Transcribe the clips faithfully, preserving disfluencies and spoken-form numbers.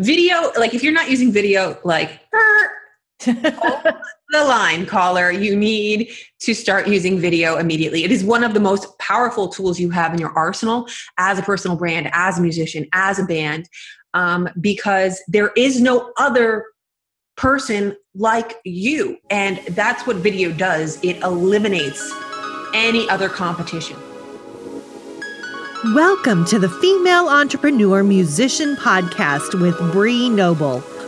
Video, like if you're not using video, like the line caller, you need to start using video immediately. It is one of the most powerful tools you have in your arsenal as a personal brand, as a musician, as a band, um, because there is no other person like you. And that's what video does. It eliminates any other competition. Welcome to the Female Entrepreneur Musician Podcast with Bree Noble.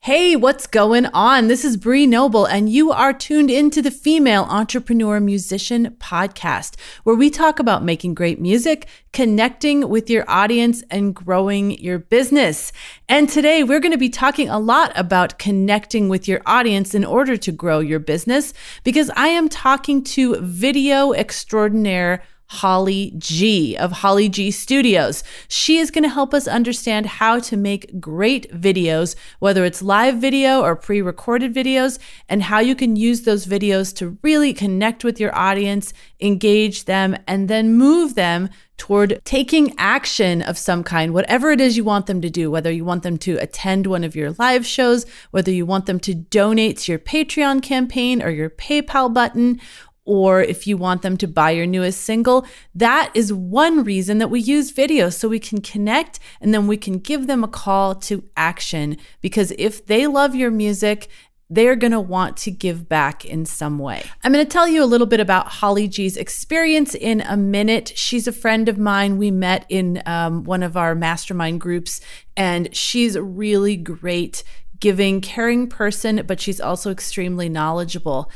Hey, what's going on? This is Bree Noble, and you are tuned into the Female Entrepreneur Musician Podcast, where we talk about making great music, connecting with your audience, and growing your business. And today we're going to be talking a lot about connecting with your audience in order to grow your business, because I am talking to video extraordinaire Holly G of Holly G Studios. She is going to help us understand how to make great videos, whether it's live video or pre-recorded videos, and how you can use those videos to really connect with your audience, engage them, and then move them toward taking action of some kind, whatever it is you want them to do, whether you want them to attend one of your live shows, whether you want them to donate to your Patreon campaign or your PayPal button, or if you want them to buy your newest single. That is one reason that we use video, so we can connect and then we can give them a call to action, because if they love your music, they're going to want to give back in some way. I'm going to tell you a little bit about Holly G's experience in a minute. She's a friend of mine. We met in um, one of our mastermind groups, and she's a really great, giving, caring person, but she's also extremely knowledgeable.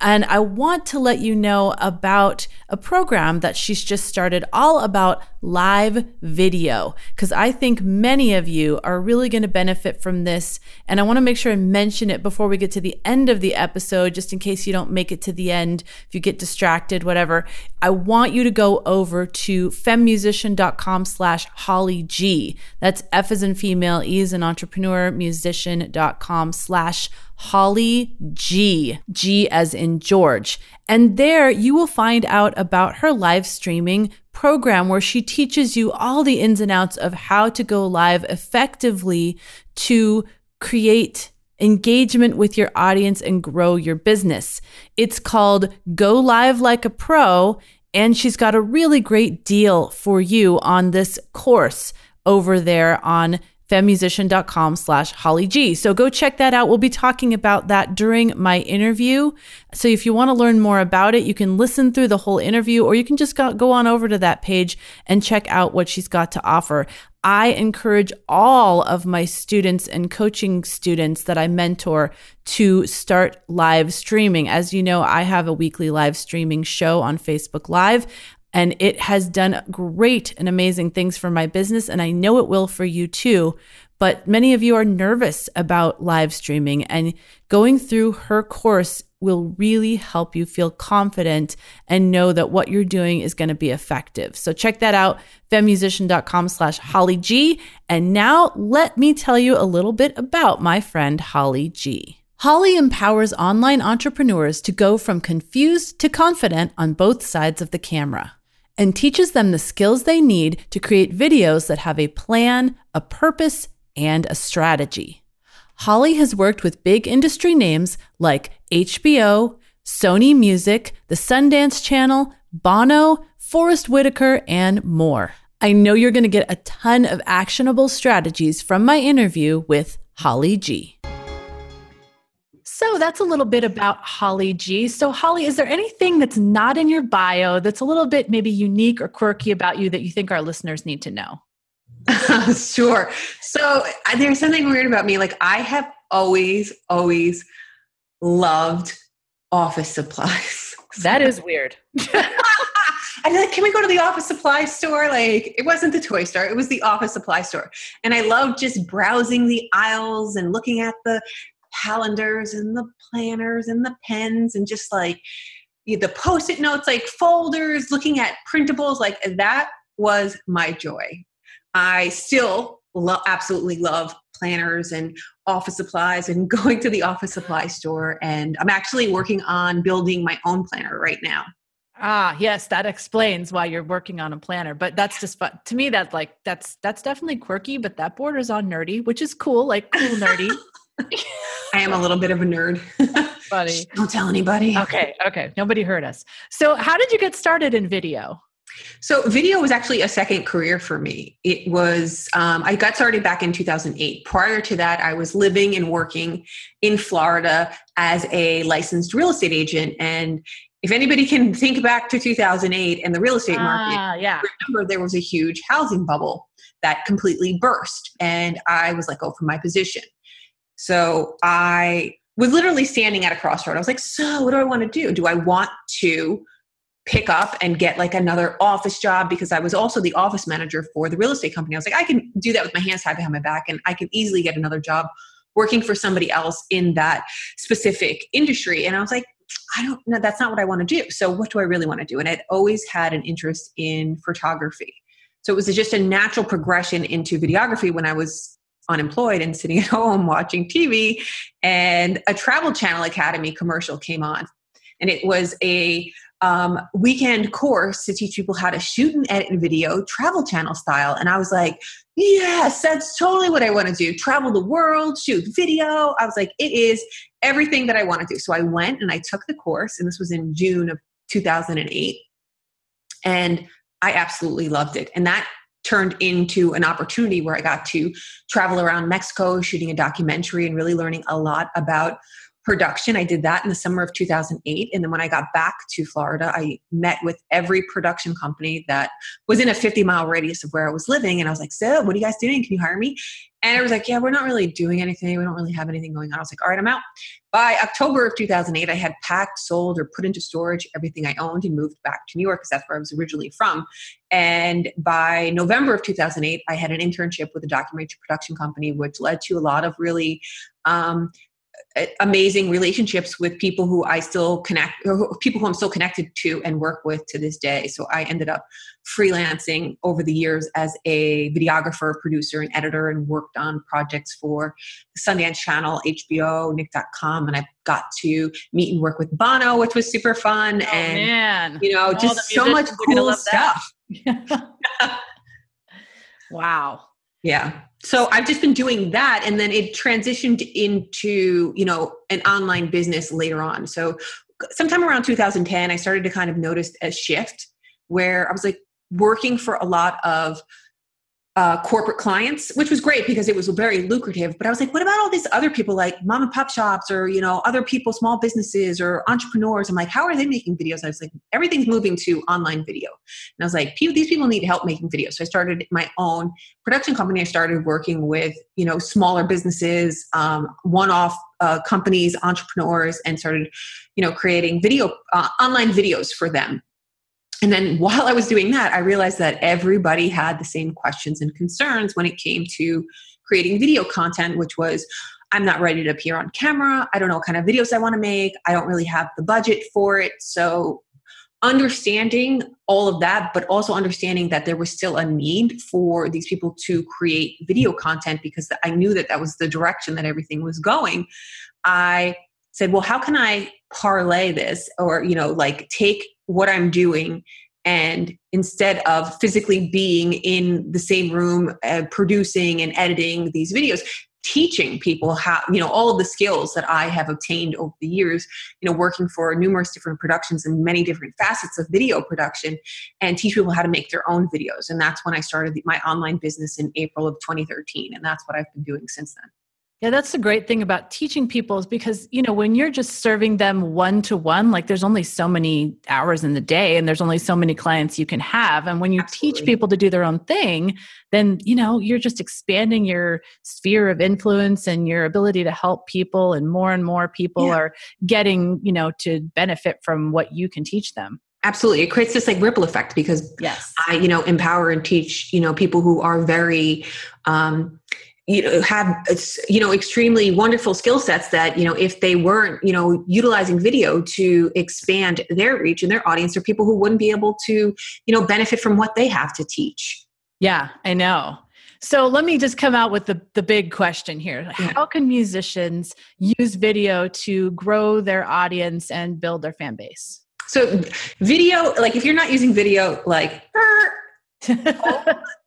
And I want to let you know about a program that she's just started all about live video, because I think many of you are really going to benefit from this. And I want to make sure I mention it before we get to the end of the episode, just in case you don't make it to the end, if you get distracted, whatever. I want you to go over to Femusician.com slash Holly G. That's F as in female, E as in entrepreneur, musician.com slash Holly G, G as in George. And there you will find out about her live streaming program, where she teaches you all the ins and outs of how to go live effectively to create engagement with your audience and grow your business. It's called Go Live Like a Pro, and she's got a really great deal for you on this course over there on Femusician.com slash Holly G. So go check that out. We'll be talking about that during my interview. So if you want to learn more about it, you can listen through the whole interview, or you can just go, go on over to that page and check out what she's got to offer. I encourage all of my students and coaching students that I mentor to start live streaming. As you know, I have a weekly live streaming show on Facebook Live, and it has done great and amazing things for my business, and I know it will for you too. But many of you are nervous about live streaming, and going through her course will really help you feel confident and know that what you're doing is going to be effective. So check that out, Femusician.com slash Holly G. And now let me tell you a little bit about my friend Holly G. Holly empowers online entrepreneurs to go from confused to confident on both sides of the camera, and teaches them the skills they need to create videos that have a plan, a purpose, and a strategy. Holly has worked with big industry names like H B O, Sony Music, the Sundance Channel, Bono, Forest Whitaker, and more. I know you're going to get a ton of actionable strategies from my interview with Holly G. So that's a little bit about Holly G. So Holly, is there anything that's not in your bio that's a little bit maybe unique or quirky about you that you think our listeners need to know? Sure. So there's something weird about me. Like I have always, always loved office supplies. That is weird. I'd be like, can we go to the office supply store? Like, it wasn't the toy store. It was the office supply store. And I loved just browsing the aisles and looking at the calendars and the planners and the pens and just like the Post-it notes, like folders, looking at printables. Like, that was my joy. I still lo- absolutely love planners and office supplies and going to the office supply store. And I'm actually working on building my own planner right now. Ah, yes. That explains why you're working on a planner, but that's just fun. To me, that's like, that's, that's definitely quirky, but that borders on nerdy, which is cool. Like cool nerdy. I am a little bit of a nerd. Buddy. Shh, don't tell anybody. Okay. Okay. Nobody heard us. So how did you get started in video? So video was actually a second career for me. It was, um, I got started back in two thousand eight. Prior to that, I was living and working in Florida as a licensed real estate agent. And if anybody can think back to two thousand eight and the real estate market, ah, yeah. remember there was a huge housing bubble that completely burst. And I was let go from my position. So I was literally standing at a crossroad. I was like, so what do I want to do? Do I want to pick up and get like another office job? Because I was also the office manager for the real estate company. I was like, I can do that with my hands tied behind my back, and I can easily get another job working for somebody else in that specific industry. And I was like, I don't know, that's not what I want to do. So what do I really want to do? And I'd always had an interest in photography. So it was just a natural progression into videography when I was unemployed and sitting at home watching T V, and a Travel Channel Academy commercial came on. And it was a Um, weekend course to teach people how to shoot and edit video Travel Channel style. And I was like, yes, that's totally what I want to do. Travel the world, shoot video. I was like, it is everything that I want to do. So I went and I took the course, and this was in June of two thousand eight. And I absolutely loved it. And that turned into an opportunity where I got to travel around Mexico, shooting a documentary and really learning a lot about production. I did that in the summer of two thousand eight. And then when I got back to Florida, I met with every production company that was in a fifty mile radius of where I was living. And I was like, so what are you guys doing? Can you hire me? And I was like, yeah, we're not really doing anything. We don't really have anything going on. I was like, all right, I'm out. By October of two thousand eight, I had packed, sold, or put into storage everything I owned and moved back to New York, because that's where I was originally from. And by November of two thousand eight, I had an internship with a documentary production company, which led to a lot of really, um, amazing relationships with people who I still connect, or people who I'm still connected to and work with to this day. So I ended up freelancing over the years as a videographer, producer, and editor, and worked on projects for the Sundance Channel, H B O, Nick dot com. And I got to meet and work with Bono, which was super fun. Oh, and, man. you know, just so much cool stuff. Wow. Yeah. So I've just been doing that. And then it transitioned into, you know, an online business later on. So sometime around two thousand ten, I started to kind of notice a shift where I was like working for a lot of uh, corporate clients, which was great because it was very lucrative. But I was like, what about all these other people like mom and pop shops, or, you know, other people, small businesses or entrepreneurs? I'm like, how are they making videos? I was like, everything's moving to online video. And I was like, these people need help making videos. So I started my own production company. I started working with, you know, smaller businesses, um, one-off uh, companies, entrepreneurs, and started, you know, creating video, uh, online videos for them. And then while I was doing that, I realized that everybody had the same questions and concerns when it came to creating video content, which was, I'm not ready to appear on camera. I don't know what kind of videos I want to make. I don't really have the budget for it. So understanding all of that, but also understanding that there was still a need for these people to create video content, because I knew that that was the direction that everything was going. I said, well, how can I parlay this, or, you know, like take what I'm doing, and instead of physically being in the same room uh, producing and editing these videos, teaching people how, you know, all of the skills that I have obtained over the years, you know, working for numerous different productions and many different facets of video production, and teach people how to make their own videos. And that's when I started my online business in April of twenty thirteen. And that's what I've been doing since then. Yeah, that's the great thing about teaching people, is because, you know, when you're just serving them one-to-one, like there's only so many hours in the day and there's only so many clients you can have. And when you Absolutely. Teach people to do their own thing, then, you know, you're just expanding your sphere of influence and your ability to help people, and more and more people yeah. are getting, you know, to benefit from what you can teach them. Absolutely. It creates this like ripple effect because yes. I, you know, empower and teach, you know, people who are very, um, you know, have, you know, extremely wonderful skill sets that, you know, if they weren't, you know, utilizing video to expand their reach and their audience, or people who wouldn't be able to, you know, benefit from what they have to teach. Yeah, I know. So let me just come out with the, the big question here. Yeah. How can musicians use video to grow their audience and build their fan base? So video, like if you're not using video, like the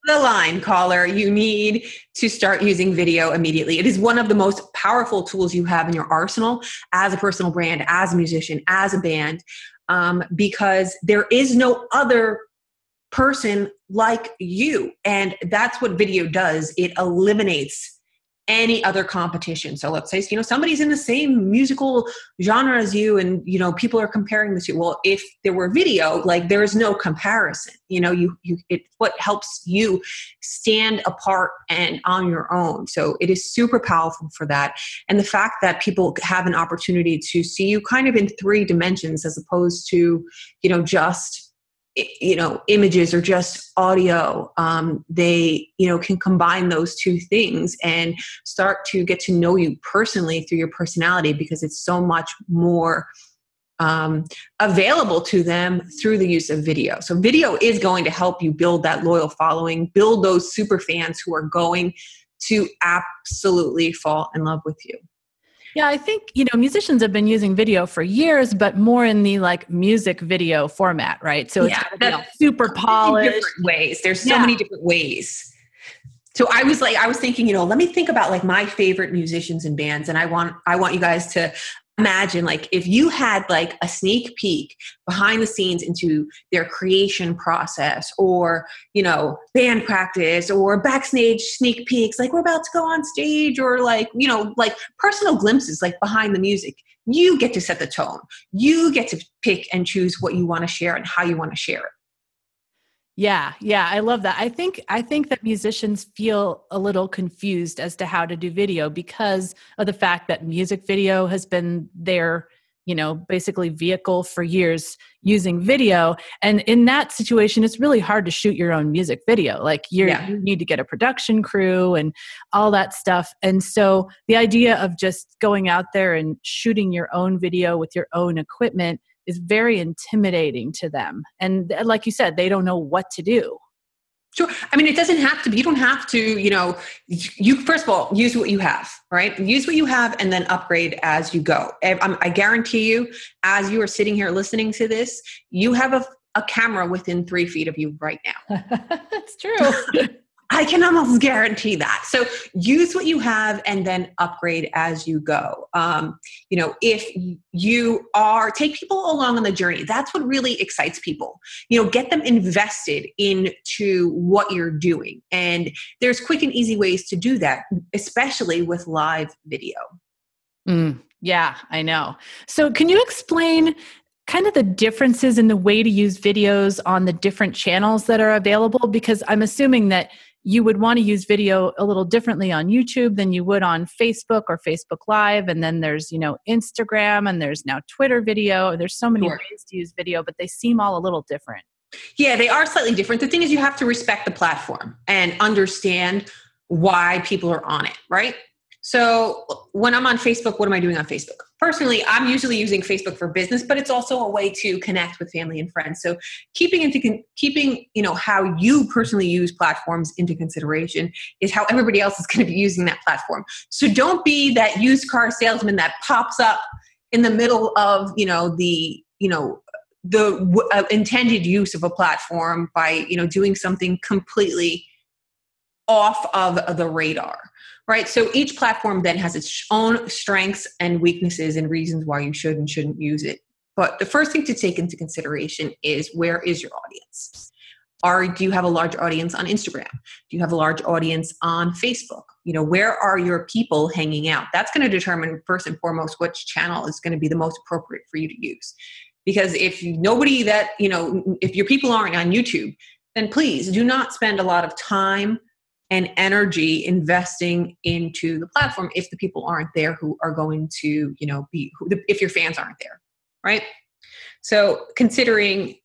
line caller, you need to start using video immediately. It is one of the most powerful tools you have in your arsenal as a personal brand, as a musician, as a band, um, because there is no other person like you. And that's what video does. It eliminates any other competition. So let's say, you know, somebody's in the same musical genre as you and, you know, people are comparing the two. Well, if there were video, like there is no comparison, you know, you, you, it, what helps you stand apart and on your own. So it is super powerful for that. And the fact that people have an opportunity to see you kind of in three dimensions, as opposed to, you know, just, you know, images or just audio, um, they, you know, can combine those two things and start to get to know you personally through your personality, because it's so much more um, available to them through the use of video. So video is going to help you build that loyal following, build those super fans who are going to absolutely fall in love with you. Yeah, I think, you know, musicians have been using video for years, but more in the like music video format, right? So it's yeah, gotta be all super polished. Different ways. There's so yeah. many different ways. So I was like, I was thinking, you know, let me think about like my favorite musicians and bands. And I want, I want you guys to imagine like if you had like a sneak peek behind the scenes into their creation process, or, you know, band practice, or backstage sneak peeks, like we're about to go on stage, or like, you know, like personal glimpses, like behind the music, you get to set the tone. You get to pick and choose what you want to share and how you want to share it. Yeah. Yeah. I love that. I think, I think that musicians feel a little confused as to how to do video because of the fact that music video has been their, you know, basically vehicle for years using video. And in that situation, it's really hard to shoot your own music video. Like you're, yeah. you need to get a production crew and all that stuff. And so the idea of just going out there and shooting your own video with your own equipment is very intimidating to them. And like you said, they don't know what to do. Sure. I mean, it doesn't have to be, you don't have to, you know, you, first of all, use what you have, right? Use what you have and then upgrade as you go. I guarantee you, as you are sitting here listening to this, you have a, a camera within three feet of you right now. That's true. I can almost guarantee that. So use what you have and then upgrade as you go. Um, you know, if you are, take people along on the journey. That's what really excites people. You know, get them invested into what you're doing. And there's quick and easy ways to do that, especially with live video. Mm, yeah, I know. So can you explain kind of the differences in the way to use videos on the different channels that are available? Because I'm assuming that you would want to use video a little differently on YouTube than you would on Facebook or Facebook Live. And then there's, you know, Instagram, and there's now Twitter video. There's so many sure. ways to use video, but they seem all a little different. Yeah, they are slightly different. The thing is, you have to respect the platform and understand why people are on it, right? So when I'm on Facebook, what am I doing on Facebook? Personally, I'm usually using Facebook for business, but it's also a way to connect with family and friends. So keeping into keeping, you know, how you personally use platforms into consideration is how everybody else is going to be using that platform. So don't be that used car salesman that pops up in the middle of, you know, the, you know, the uh, intended use of a platform by, you know, doing something completely off of the radar. Right. So each platform then has its own strengths and weaknesses and reasons why you should and shouldn't use it. But the first thing to take into consideration is, where is your audience? Are, do you have a large audience on Instagram? Do you have a large audience on Facebook? You know, where are your people hanging out? That's going to determine first and foremost which channel is going to be the most appropriate for you to use. Because if nobody that, you know, if your people aren't on YouTube, then please do not spend a lot of time and energy investing into the platform if the people aren't there who are going to, you know, be, if your fans aren't there, right? So considering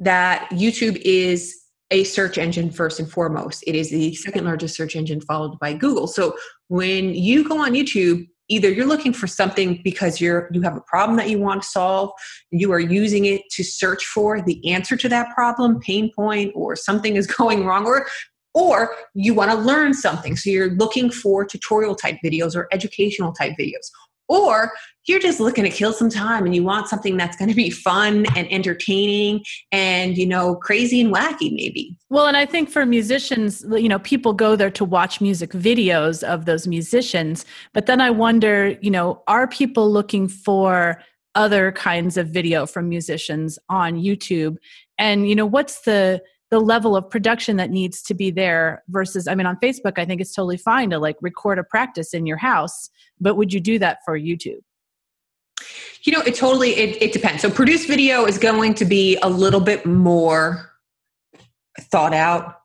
that YouTube is a search engine first and foremost. It is the second largest search engine, followed by Google. So when you go on YouTube, either you're looking for something because you're you have a problem that you want to solve, you are using it to search for the answer to that problem, pain point, or something is going wrong, or or you want to learn something. So you're looking for tutorial type videos or educational type videos. Or you're just looking to kill some time and you want something that's going to be fun and entertaining and, you know, crazy and wacky maybe. Well, and I think for musicians, you know, people go there to watch music videos of those musicians. But then I wonder, you know, are people looking for other kinds of video from musicians on YouTube? And, you know, what's the the level of production that needs to be there versus, I mean, on Facebook, I think it's totally fine to like record a practice in your house, but would you do that for YouTube? You know, it totally, it, it depends. So produced video is going to be a little bit more thought out,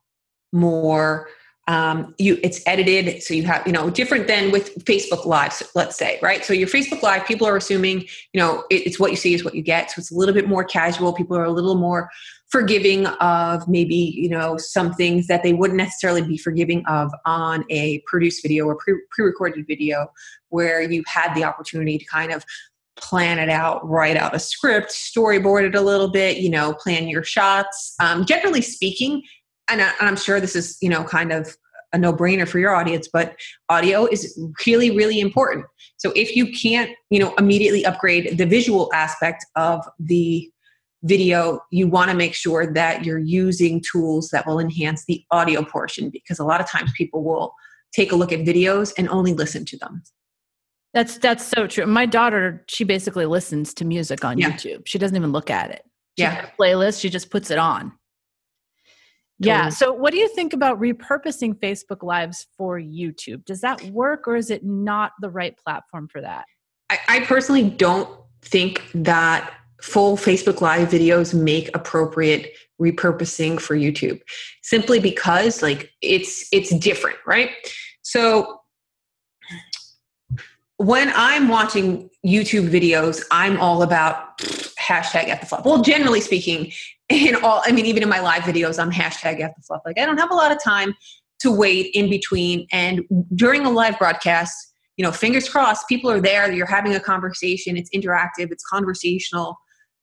more, um, you it's edited. So you have, you know, different than with Facebook Live, let's say, right? So your Facebook Live, people are assuming, you know, it, it's what you see is what you get. So it's a little bit more casual. People are a little more forgiving of maybe, you know, some things that they wouldn't necessarily be forgiving of on a produced video or pre- pre-recorded video where you had the opportunity to kind of plan it out, write out a script, storyboard it a little bit, you know, plan your shots. Um, generally speaking, and, I, and I'm sure this is, you know, kind of a no-brainer for your audience, but audio is really, really important. So if you can't, you know, immediately upgrade the visual aspect of the video, you want to make sure that you're using tools that will enhance the audio portion, because a lot of times people will take a look at videos and only listen to them. That's that's so true. My daughter, she basically listens to music on yeah. YouTube. She doesn't even look at it. She yeah. has a playlist, she just puts it on. Totally. Yeah. So what do you think about repurposing Facebook Lives for YouTube? Does that work, or is it not the right platform for that? I, I personally don't think that full Facebook Live videos make appropriate repurposing for YouTube, simply because like it's, it's different, right? So when I'm watching YouTube videos, I'm all about hashtag at the fluff. Well, generally speaking, in all, I mean, even in my live videos, I'm hashtag at the fluff. Like I don't have a lot of time to wait in between. And during a live broadcast, you know, fingers crossed, people are there, you're having a conversation, it's interactive, it's conversational.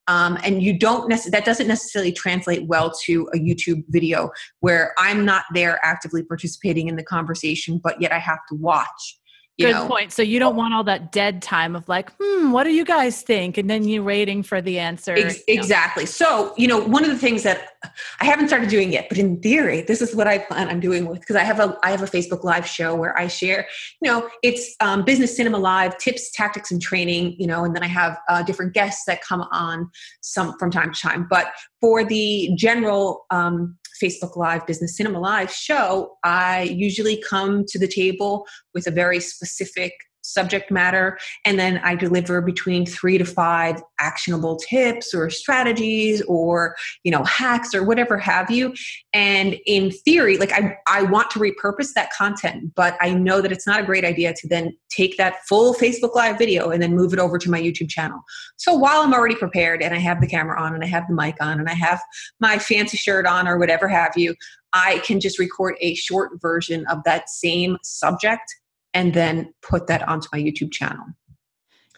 Um, and you don't nec- that doesn't necessarily translate well to a YouTube video where I'm not there actively participating in the conversation, but yet I have to watch. You Good know. point. So you don't want all that dead time of like, hmm, what do you guys think? And then you're waiting for the answer. Ex- you know. Exactly. So, you know, one of the things that I haven't started doing yet, but in theory, this is what I plan on doing with, because I have a, I have a Facebook Live show where I share, you know, it's um, Business Cinema Live, tips, tactics, and training, you know, and then I have uh, different guests that come on some from time to time. But for the general um, Facebook Live, Business Cinema Live show, I usually come to the table with a very specific subject matter, and then I deliver between three to five actionable tips or strategies or, you know, hacks or whatever have you. And in theory, like I, I want to repurpose that content, but I know that it's not a great idea to then take that full Facebook Live video and then move it over to my YouTube channel. So while I'm already prepared and I have the camera on and I have the mic on and I have my fancy shirt on or whatever have you, I can just record a short version of that same subject and then put that onto my YouTube channel.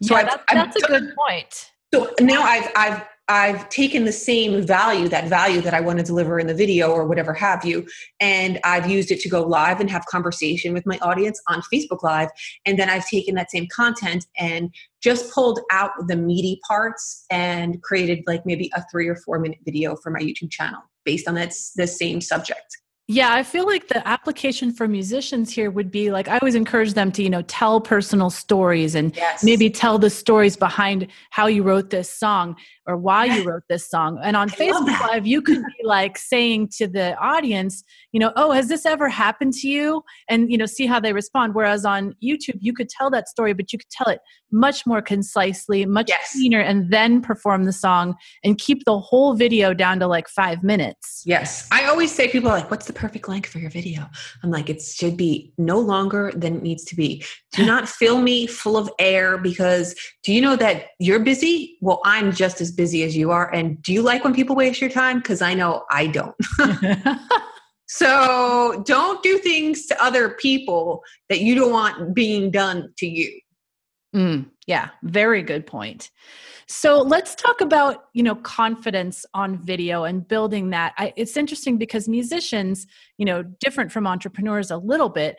So yeah, that's, that's I've, a good point. So now I've, I've, I've taken the same value, that value that I want to deliver in the video or whatever have you, and I've used it to go live and have conversation with my audience on Facebook Live. And then I've taken that same content and just pulled out the meaty parts and created like maybe a three or four minute video for my YouTube channel based on that, the same subject. Yeah, I feel like the application for musicians here would be like, I always encourage them to, you know, tell personal stories and yes. maybe tell the stories behind how you wrote this song or why you wrote this song. And on I Facebook Live, you could be like saying to the audience, you know, oh, has this ever happened to you? And, you know, see how they respond. Whereas on YouTube, you could tell that story, but you could tell it much more concisely, much yes. cleaner, and then perform the song and keep the whole video down to like five minutes. Yes. I always say people are like, what's the perfect length for your video. I'm like, it should be no longer than it needs to be. Do not fill me full of air, because do you know that you're busy? Well, I'm just as busy as you are. And do you like when people waste your time? Because I know I don't. So don't do things to other people that you don't want being done to you. Mm, yeah, very good point. So let's talk about, you know, confidence on video and building that. I, it's interesting because musicians, you know, different from entrepreneurs a little bit,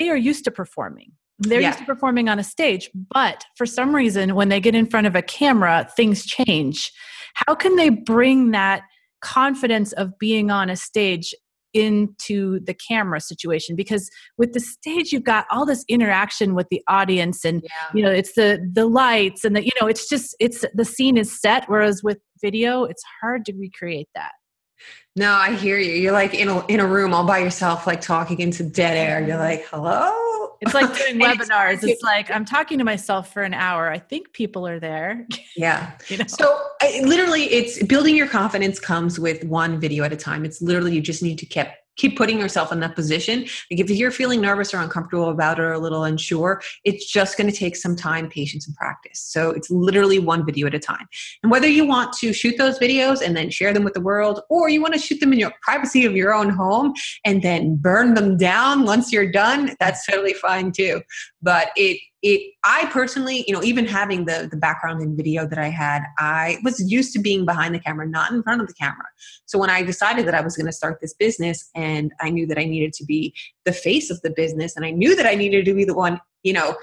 they are used to performing. They're yeah. used to performing on a stage, but for some reason, when they get in front of a camera, things change. How can they bring that confidence of being on a stage into the camera situation? Because with the stage, you've got all this interaction with the audience and, yeah. you know, it's the, the lights and the, you know, it's just, it's the scene is set. Whereas with video, it's hard to recreate that. No, I hear you. You're like in a, in a room all by yourself, like talking into dead air. You're like, hello. It's like doing webinars. It's, it's like, I'm talking to myself for an hour. I think people are there. Yeah. You know? So I, literally it's building your confidence comes with one video at a time. It's literally, you just need to keep, keep putting yourself in that position. Like if you're feeling nervous or uncomfortable about it or a little unsure, it's just going to take some time, patience, and practice. So it's literally one video at a time. And whether you want to shoot those videos and then share them with the world, or you want to shoot them in your privacy of your own home and then burn them down once you're done, that's totally fine too. But it, It, I personally, you know, even having the, the background in video that I had, I was used to being behind the camera, not in front of the camera. So when I decided that I was going to start this business and I knew that I needed to be the face of the business and I knew that I needed to be the one, you know,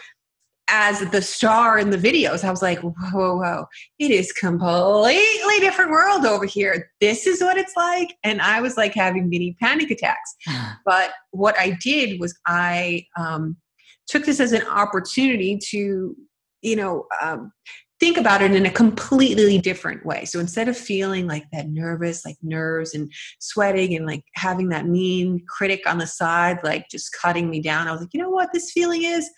as the star in the videos, I was like, whoa, whoa, whoa, it is completely different world over here. This is what it's like. And I was like having mini panic attacks. But what I did was I, um, took this as an opportunity to, you know, um, think about it in a completely different way. So instead of feeling like that nervous, like nerves and sweating and like having that mean critic on the side, like just cutting me down, I was like, you know what this feeling is?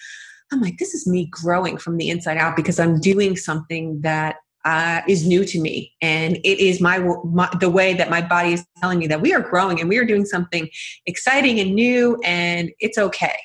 I'm like, this is me growing from the inside out because I'm doing something that uh, is new to me. And it is my, my, the way that my body is telling me that we are growing and we are doing something exciting and new, and it's okay.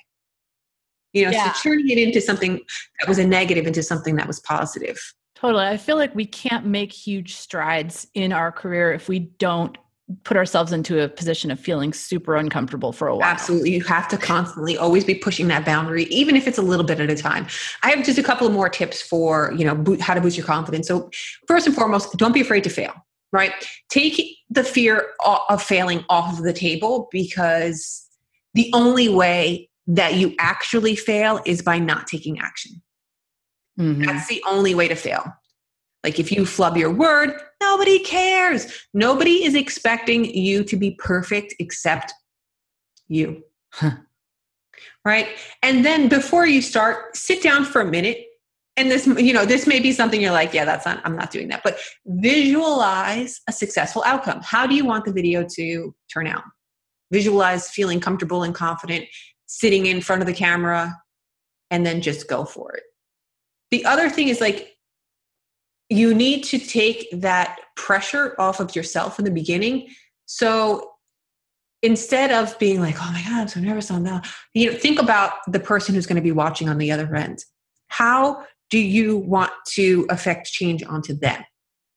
You know, yeah. so turning it into something that was a negative into something that was positive. Totally. I feel like we can't make huge strides in our career if we don't put ourselves into a position of feeling super uncomfortable for a while. Absolutely. You have to constantly always be pushing that boundary, even if it's a little bit at a time. I have just a couple of more tips for, you know, boot, how to boost your confidence. So first and foremost, don't be afraid to fail, right? Take the fear of failing off of the table, because the only way that you actually fail is by not taking action. Mm-hmm. That's the only way to fail. Like if you flub your word, nobody cares. Nobody is expecting you to be perfect except you. Huh. Right? And then before you start, sit down for a minute. And this, you know, this may be something you're like, yeah, that's not, I'm not doing that. But visualize a successful outcome. How do you want the video to turn out? Visualize feeling comfortable and confident sitting in front of the camera, and then just go for it. The other thing is like, you need to take that pressure off of yourself in the beginning. So instead of being like, oh my God, I'm so nervous on that, you know, think about the person who's going to be watching on the other end. How do you want to affect change onto them?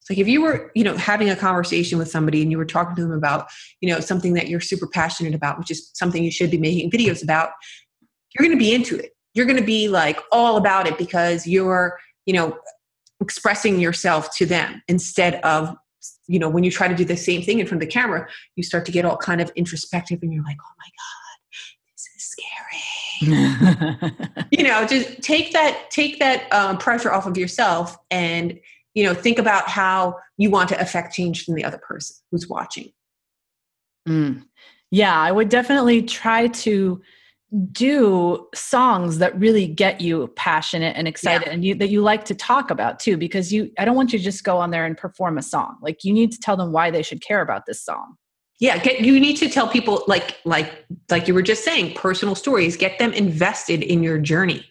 It's like if you were, you know, having a conversation with somebody and you were talking to them about, you know, something that you're super passionate about, which is something you should be making videos about, you're going to be into it. You're going to be like all about it because you're, you know, expressing yourself to them instead of, you know, when you try to do the same thing in front of the camera, you start to get all kind of introspective and you're like, oh my God, this is scary. You know, just take that, take that uh, pressure off of yourself and, you know, think about how you want to affect change from the other person who's watching. Mm. Yeah, I would definitely try to do songs that really get you passionate and excited yeah. and you, that you like to talk about too, because you, I don't want you to just go on there and perform a song. Like you need to tell them why they should care about this song. Yeah. Get, you need to tell people like, like, like you were just saying, personal stories, get them invested in your journey.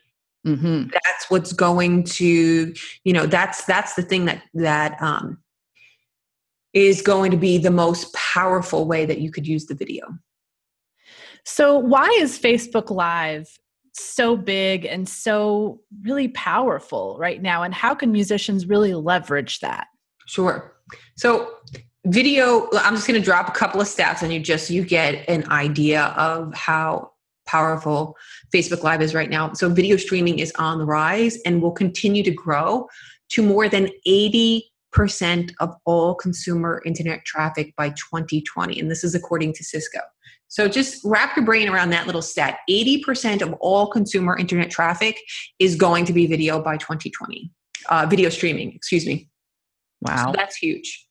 Mm-hmm. That's what's going to, you know, that's, that's the thing that, that, um, is going to be the most powerful way that you could use the video. So why is Facebook Live so big and so really powerful right now? And how can musicians really leverage that? Sure. So video, I'm just going to drop a couple of stats and you just, you get an idea of how powerful Facebook Live is right now. So video streaming is on the rise and will continue to grow to more than eighty percent of all consumer internet traffic by twenty twenty. And this is according to Cisco. So just wrap your brain around that little stat. eighty percent of all consumer internet traffic is going to be video by twenty twenty. Uh, video streaming, excuse me. Wow. So that's huge.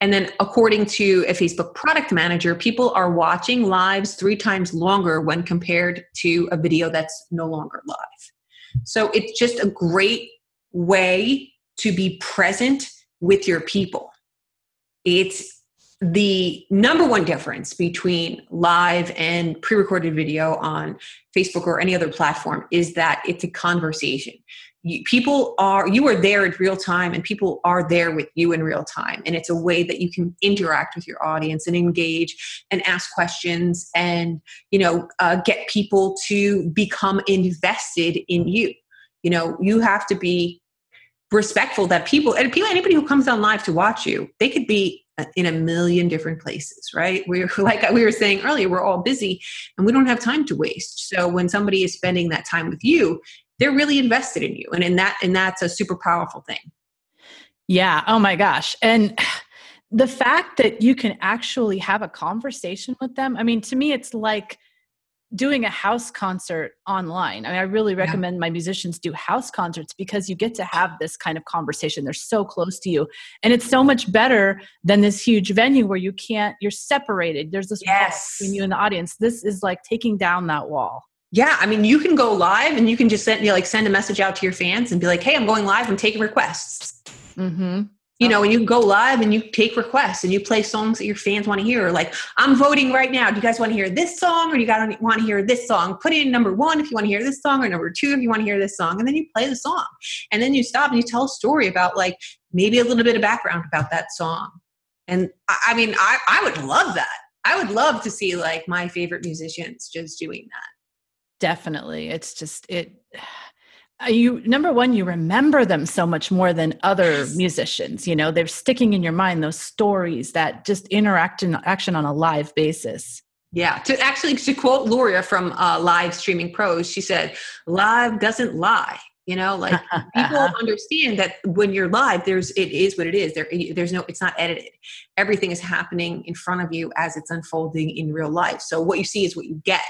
And then according to a Facebook product manager, people are watching lives three times longer when compared to a video that's no longer live. So it's just a great way to be present with your people. It's the number one difference between live and pre-recorded video on Facebook or any other platform is that it's a conversation. You, people are, you are there in real time and people are there with you in real time. And it's a way that you can interact with your audience and engage and ask questions and, you know, uh, get people to become invested in you. You know, you have to be respectful that people, and people, anybody who comes on live to watch you, they could be in a million different places, right? We're like we were saying earlier, we're all busy and we don't have time to waste. So when somebody is spending that time with you, they're really invested in you. And in that, and that's a super powerful thing. Yeah. Oh my gosh. And the fact that you can actually have a conversation with them. I mean, to me, it's like doing a house concert online. I mean, I really recommend yeah. my musicians do house concerts because you get to have this kind of conversation. They're so close to you. And it's so much better than this huge venue where you can't, you're separated. There's this yes. wall between you and the audience. This is like taking down that wall. Yeah. I mean, you can go live and you can just send, you know, like send a message out to your fans and be like, hey, I'm going live. I'm taking requests. Mm-hmm. You know, and you go live and you take requests and you play songs that your fans want to hear. Like, I'm voting right now. Do you guys want to hear this song or do you guys want to hear this song? Put in number one if you want to hear this song or number two if you want to hear this song. And then you play the song. And then you stop and you tell a story about, like, maybe a little bit of background about that song. And I, I mean, I, I would love that. I would love to see, like, my favorite musicians just doing that. Definitely. It's just, it... You, number one, you remember them so much more than other musicians. You know, they're sticking in your mind, those stories, that just interact in action on a live basis. Yeah. To actually, to quote Luria from uh, Live Streaming Pros, she said, live doesn't lie. You know, like people understand that when you're live, there's, it is what it is. There, there's no, it's not edited. Everything is happening in front of you as it's unfolding in real life. So what you see is what you get.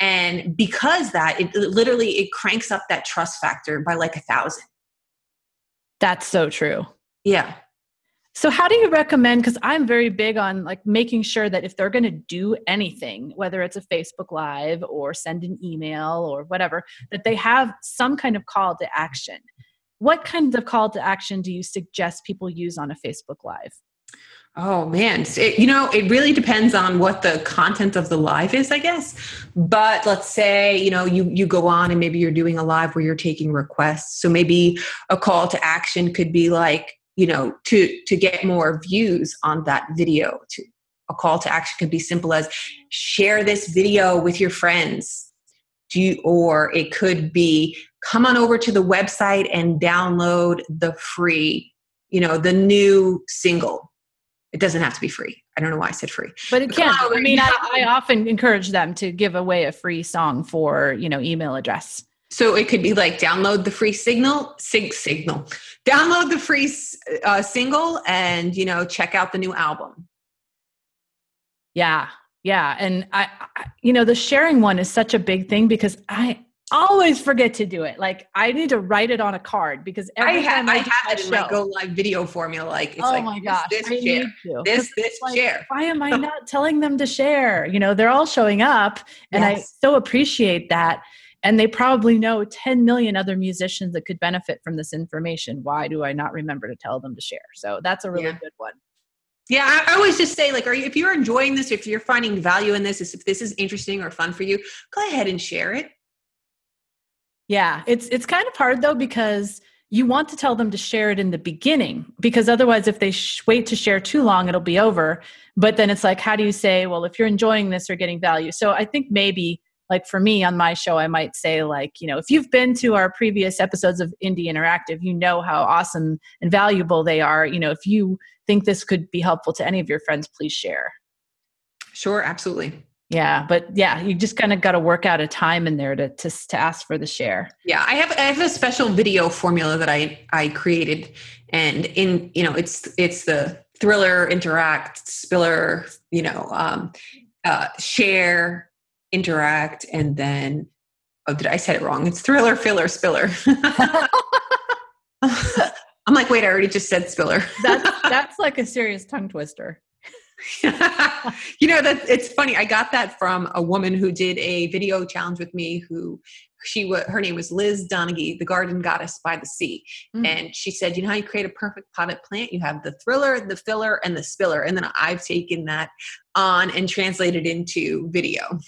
And because that, it, it literally, it cranks up that trust factor by like a thousand. That's so true. Yeah. So how do you recommend, because I'm very big on like making sure that if they're going to do anything, whether it's a Facebook Live or send an email or whatever, that they have some kind of call to action. What kind of call to action do you suggest people use on a Facebook Live? Oh man, it, you know, it really depends on what the content of the live is, I guess. But let's say, you know, you, you go on and maybe you're doing a live where you're taking requests. So maybe a call to action could be like, you know, to, to get more views on that video. To, a call to action could be simple as share this video with your friends. Do you, or it could be come on over to the website and download the free, you know, the new single. It doesn't have to be free. I don't know why I said free. But it can. I mean, I, I often encourage them to give away a free song for, you know, email address. So it could be like download the free signal, sig signal, download the free uh, single and, you know, check out the new album. Yeah. Yeah. And I, I, you know, the sharing one is such a big thing because I always forget to do it. Like I need to write it on a card because every I have, time I, I have it in my Go Live video formula. Like, it's oh like, my gosh, this, this share, this, this like, share. Why am I not telling them to share? You know, they're all showing up and yes. I so appreciate that. And they probably know ten million other musicians that could benefit from this information. Why do I not remember to tell them to share? So that's a really yeah. good one. Yeah, I, I always just say, like, are you, if you're enjoying this, if you're finding value in this, if this is interesting or fun for you, go ahead and share it. Yeah, it's it's kind of hard, though, because you want to tell them to share it in the beginning, because otherwise if they sh- wait to share too long, it'll be over. But then it's like, how do you say, well, if you're enjoying this or getting value? So I think maybe like for me on my show, I might say like, you know, if you've been to our previous episodes of Indie Interactive, you know how awesome and valuable they are. You know, if you think this could be helpful to any of your friends, please share. Sure. Absolutely. Yeah. But yeah, you just kind of got to work out a time in there to, to, to ask for the share. Yeah. I have, I have a special video formula that I, I created, and in, you know, it's, it's the thriller, interact, spiller, you know, um, uh, share, interact. And then, oh, did I say it wrong? It's thriller, filler, spiller. I'm like, wait, I already just said spiller. That's, that's like a serious tongue twister. You know, that it's funny. I got that from a woman who did a video challenge with me, who she was, her name was Liz Donaghy, the garden goddess by the sea. Mm-hmm. And she said, you know how you create a perfect potted plant? You have the thriller, the filler, and the spiller. And then I've taken that on and translated into video.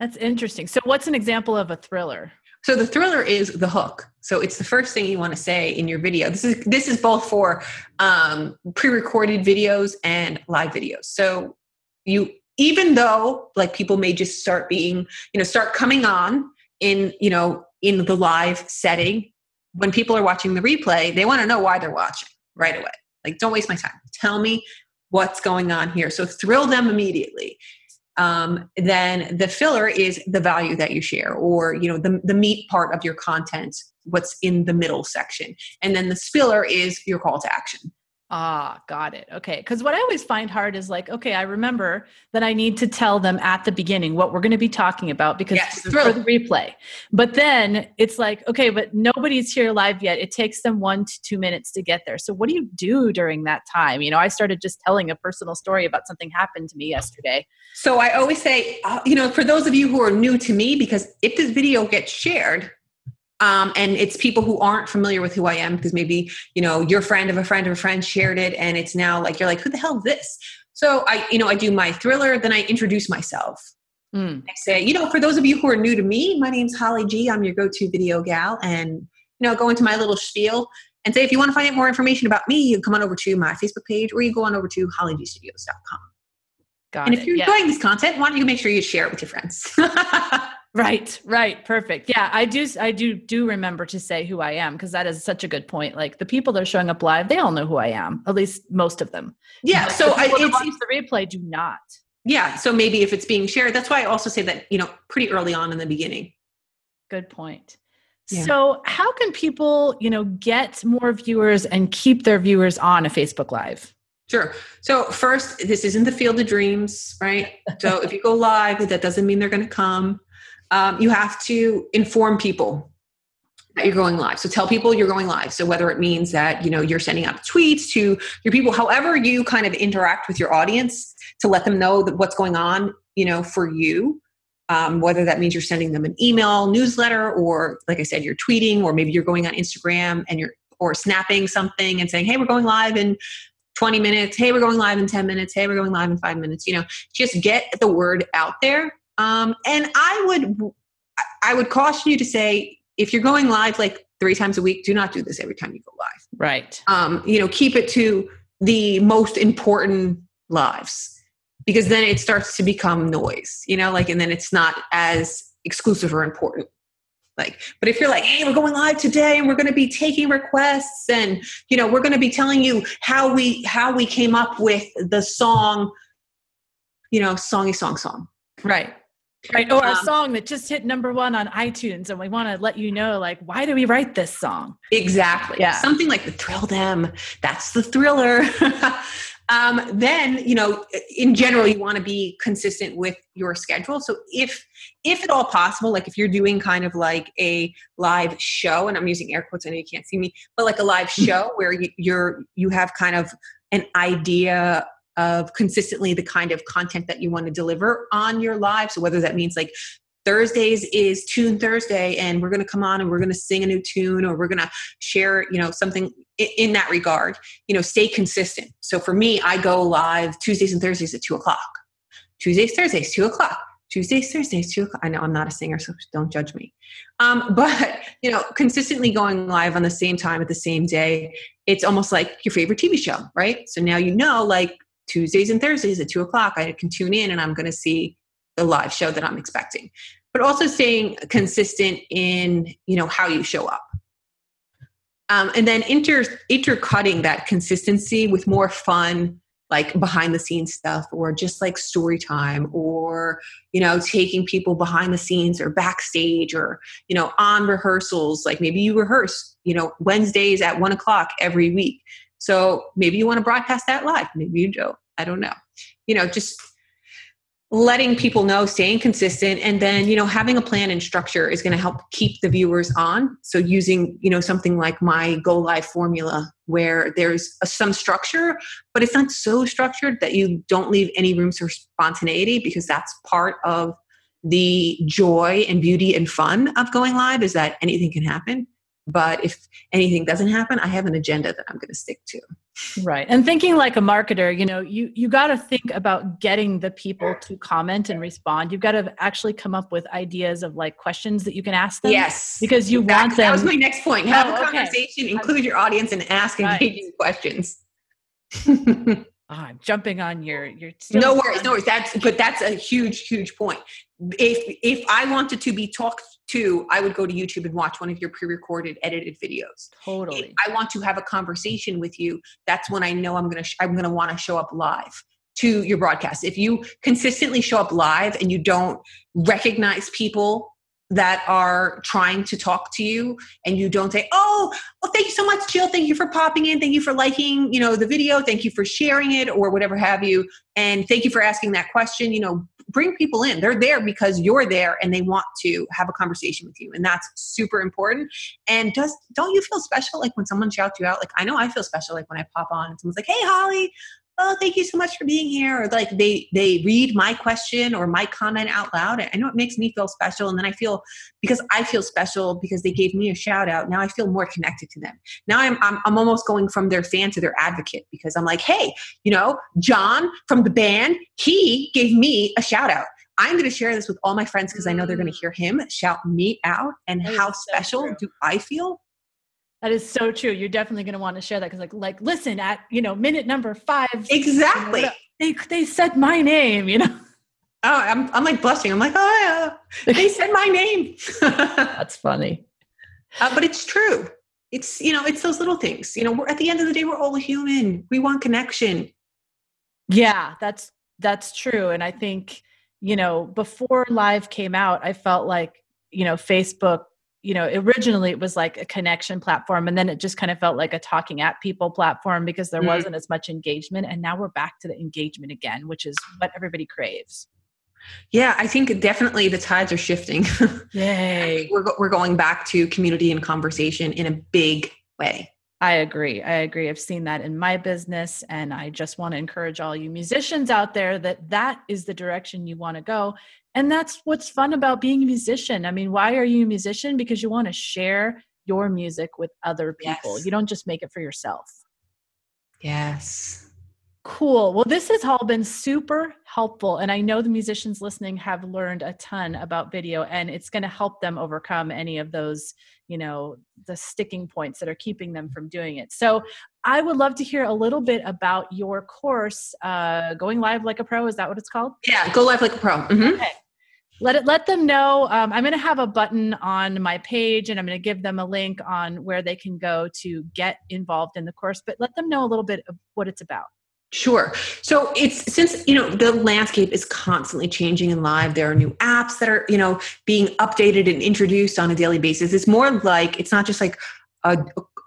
That's interesting. So what's an example of a thriller? So the thriller is the hook. So it's the first thing you want to say in your video. This is this is both for um, pre-recorded videos and live videos. So you, even though like people may just start being, you know, start coming on in, you know, in the live setting, when people are watching the replay, they want to know why they're watching right away. Like, don't waste my time. Tell me what's going on here. So thrill them immediately. Um, then the filler is the value that you share, or, you know, the, the meat part of your content, what's in the middle section. And then the spiller is your call to action. Ah, got it. Okay. Cause what I always find hard is like, okay, I remember that I need to tell them at the beginning what we're going to be talking about, because yes, for the replay, but then it's like, okay, but nobody's here live yet. It takes them one to two minutes to get there. So what do you do during that time? You know, I started just telling a personal story about something happened to me yesterday. So I always say, uh, you know, for those of you who are new to me, because if this video gets shared, Um, and it's people who aren't familiar with who I am, because maybe, you know, your friend of a friend of a friend shared it, and it's now like, you're like, who the hell is this? So I, you know, I do my thriller, then I introduce myself. Mm. I say, you know, for those of you who are new to me, my name's Holly G. I'm your go-to video gal. And, you know, go into my little spiel and say, if you want to find out more information about me, you can come on over to my Facebook page, or you go on over to holly g studios dot com. Got and it. If you're yeah. enjoying this content, why don't you make sure you share it with your friends? Right, right. Perfect. Yeah. I do, I do, do remember to say who I am, because that is such a good point. Like the people that are showing up live, they all know who I am, at least most of them. Yeah. Like, so the I, it's, it's the replay do not. Yeah. So maybe if it's being shared, that's why I also say that, you know, pretty early on in the beginning. Good point. Yeah. So how can people, you know, get more viewers and keep their viewers on a Facebook Live? Sure. So first, this isn't the field of dreams, right? So if you go live, that doesn't mean they're going to come. Um, you have to inform people that you're going live. So tell people you're going live. So whether it means that, you know, you're sending out tweets to your people, however you kind of interact with your audience to let them know that what's going on, you know, for you, um, whether that means you're sending them an email newsletter, or like I said, you're tweeting, or maybe you're going on Instagram and you're, or snapping something and saying, hey, we're going live in twenty minutes. Hey, we're going live in ten minutes. Hey, we're going live in five minutes. You know, just get the word out there. Um, and I would, I would caution you to say, if you're going live like three times a week, do not do this every time you go live. Right. Um, you know, keep it to the most important lives, because then it starts to become noise, you know, like, and then it's not as exclusive or important. Like, but if you're like, hey, we're going live today and we're going to be taking requests, and, you know, we're going to be telling you how we, how we came up with the song, you know, songy song, song. Right. Right. Or um, a song that just hit number one on iTunes, and we want to let you know, like, why do we write this song? Exactly. Yeah. Something like the thrill them. That's the thriller. um, then, you know, in general, you want to be consistent with your schedule. So if, if at all possible, like if you're doing kind of like a live show, and I'm using air quotes, I know you can't see me, but like a live show where you, you're, you have kind of an idea of consistently the kind of content that you want to deliver on your live. So whether that means like Thursdays is Tune Thursday, and we're going to come on and we're going to sing a new tune, or we're going to share, you know, something in that regard, you know, stay consistent. So for me, I go live Tuesdays and Thursdays at two o'clock, Tuesdays, Thursdays, two o'clock, Tuesdays, Thursdays, two o'clock. I know I'm not a singer, so don't judge me. Um, but, you know, consistently going live on the same time at the same day, it's almost like your favorite T V show, right? So now you know, like, Tuesdays and Thursdays at two o'clock, I can tune in and I'm going to see the live show that I'm expecting. But also staying consistent in, you know, how you show up. Um, and then inter intercutting that consistency with more fun, like behind the scenes stuff, or just like story time, or, you know, taking people behind the scenes or backstage, or, you know, on rehearsals. Like maybe you rehearse, you know, Wednesdays at one o'clock every week. So maybe you want to broadcast that live. Maybe you don't. I don't know. You know, just letting people know, staying consistent, and then, you know, having a plan and structure is going to help keep the viewers on. So using, you know, something like my Go Live formula, where there's a, some structure, but it's not so structured that you don't leave any room for spontaneity, because that's part of the joy and beauty and fun of going live, is that anything can happen. But if anything doesn't happen, I have an agenda that I'm going to stick to. Right. And thinking like a marketer, you know, you, you got to think about getting the people to comment and respond. You've got to actually come up with ideas of like questions that you can ask them. Yes. Because you exactly. want them. That was my next point. Have oh, a conversation, okay. include your audience, and ask right. engaging questions. oh, I'm jumping on your, your. No worries. No worries. That's, but that's a huge, huge point. If, if I wanted to be talked Two, I would go to YouTube and watch one of your pre-recorded, edited videos. Totally. If I want to have a conversation with you, that's when I know I'm going to, sh- I'm going to want to show up live to your broadcast. If you consistently show up live and you don't recognize people that are trying to talk to you, and you don't say, oh, well, thank you so much, Jill. Thank you for popping in. Thank you for liking, you know, the video. Thank you for sharing it, or whatever have you. And thank you for asking that question. You know, bring people in. They're there because you're there and they want to have a conversation with you. And that's super important. And does, don't you feel special? Like when someone shouts you out, like, I know I feel special. Like when I pop on and someone's like, hey, Holly, oh, thank you so much for being here. Or like they, they read my question or my comment out loud. I know it makes me feel special. And then I feel, because I feel special because they gave me a shout out, now I feel more connected to them. Now I'm, I'm, I'm almost going from their fan to their advocate, because I'm like, hey, you know, John from the band, he gave me a shout out. I'm going to share this with all my friends because I know they're going to hear him shout me out. And that how special so do I feel? That is so true. You're definitely going to want to share that, because like, like, listen, at, you know, minute number five. Exactly. You know, they they said my name, you know? Oh, I'm I'm like blushing. I'm like, oh, yeah, they said my name. That's funny. Uh, but it's true. It's, you know, it's those little things, you know, we're, at the end of the day, we're all human. We want connection. Yeah, that's, that's true. And I think, you know, before live came out, I felt like, you know, Facebook, you know, originally it was like a connection platform, and then it just kind of felt like a talking at people platform, because there mm-hmm. wasn't as much engagement. And now we're back to the engagement again, which is what everybody craves. Yeah, I think definitely the tides are shifting. Yay. We're, we're going back to community and conversation in a big way. I agree. I agree. I've seen that in my business. And I just want to encourage all you musicians out there that that is the direction you want to go. And that's what's fun about being a musician. I mean, why are you a musician? Because you want to share your music with other people. Yes. You don't just make it for yourself. Yes. Cool. Well, this has all been super helpful. And I know the musicians listening have learned a ton about video, and it's going to help them overcome any of those, you know, the sticking points that are keeping them from doing it. So I would love to hear a little bit about your course, uh, Going Live Like a Pro. Is that what it's called? Yeah. Go Live Like a Pro. Mm-hmm. Okay. Let it, let them know. Um, I'm going to have a button on my page, and I'm going to give them a link on where they can go to get involved in the course, but let them know a little bit of what it's about. Sure. So it's, since, you know, the landscape is constantly changing in live, there are new apps that are, you know, being updated and introduced on a daily basis. It's more like, it's not just like a,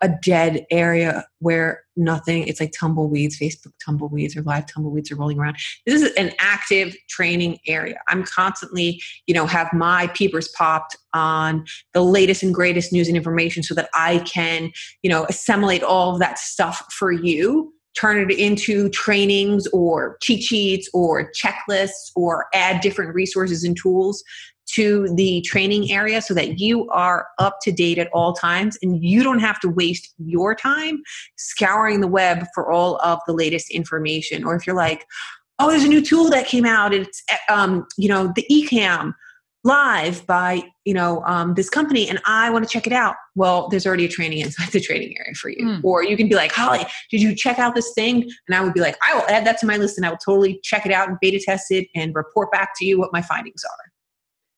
a dead area where nothing, it's like tumbleweeds, Facebook tumbleweeds or live tumbleweeds are rolling around. This is an active training area. I'm constantly, you know, have my peepers popped on the latest and greatest news and information so that I can, you know, assimilate all of that stuff for you. Turn it into trainings or cheat sheets or checklists, or add different resources and tools to the training area so that you are up to date at all times, and you don't have to waste your time scouring the web for all of the latest information. Or if you're like, oh, there's a new tool that came out. It's, um, you know, the Ecamm Live by, you know, um, this company, and I want to check it out. Well, there's already a training inside the training area for you. Mm. Or you can be like, Holly, did you check out this thing? And I would be like, I will add that to my list, and I will totally check it out and beta test it and report back to you what my findings are.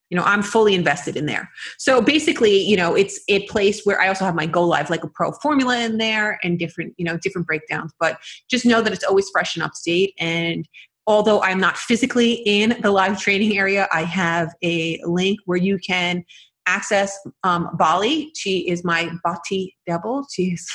You know, I'm fully invested in there. So basically, you know, it's a place where I also have my Go Live Like a Pro formula in there and different, you know, different breakdowns, but just know that it's always fresh and up to date. And although I'm not physically in the live training area, I have a link where you can access um, Bali. She is my bati devil. She's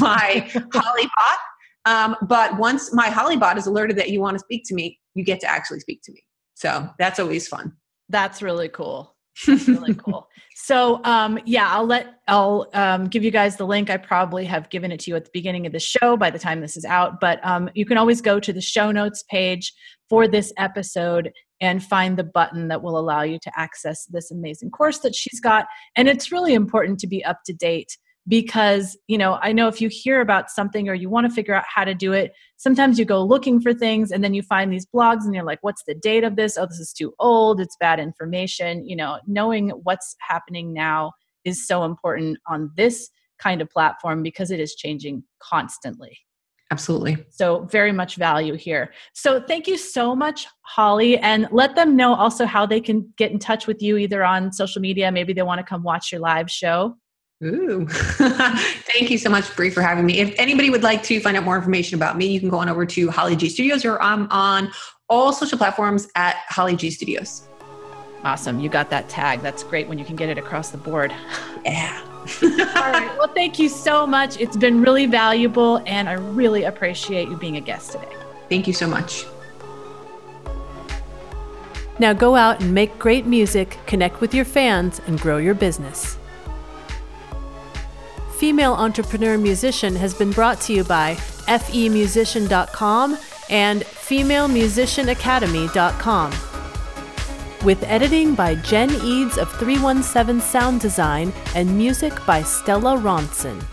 my Holly bot. Um, but once my Holly bot is alerted that you want to speak to me, you get to actually speak to me. So that's always fun. That's really cool. That's really cool. So, um, yeah, I'll let, I'll, um, give you guys the link. I probably have given it to you at the beginning of the show by the time this is out, but, um, you can always go to the show notes page for this episode and find the button that will allow you to access this amazing course that she's got. And it's really important to be up to date because, you know, I know if you hear about something or you want to figure out how to do it, sometimes you go looking for things and then you find these blogs and you're like, what's the date of this? Oh, this is too old. It's bad information. You know, knowing what's happening now is so important on this kind of platform because it is changing constantly. Absolutely. So very much value here. So thank you so much, Holly. And let them know also how they can get in touch with you either on social media. Maybe they want to come watch your live show. Ooh. Thank you so much, Bree, for having me. If anybody would like to find out more information about me, you can go on over to Holly G Studios, or I'm on all social platforms at Holly G Studios. Awesome. You got that tag. That's great when you can get it across the board. Yeah. All right. Well, thank you so much. It's been really valuable, and I really appreciate you being a guest today. Thank you so much. Now go out and make great music, connect with your fans, and grow your business. Female Entrepreneur Musician has been brought to you by F E musician dot com and female musician academy dot com. With editing by Jen Eads of three one seven Sound Design and music by Stella Ronson.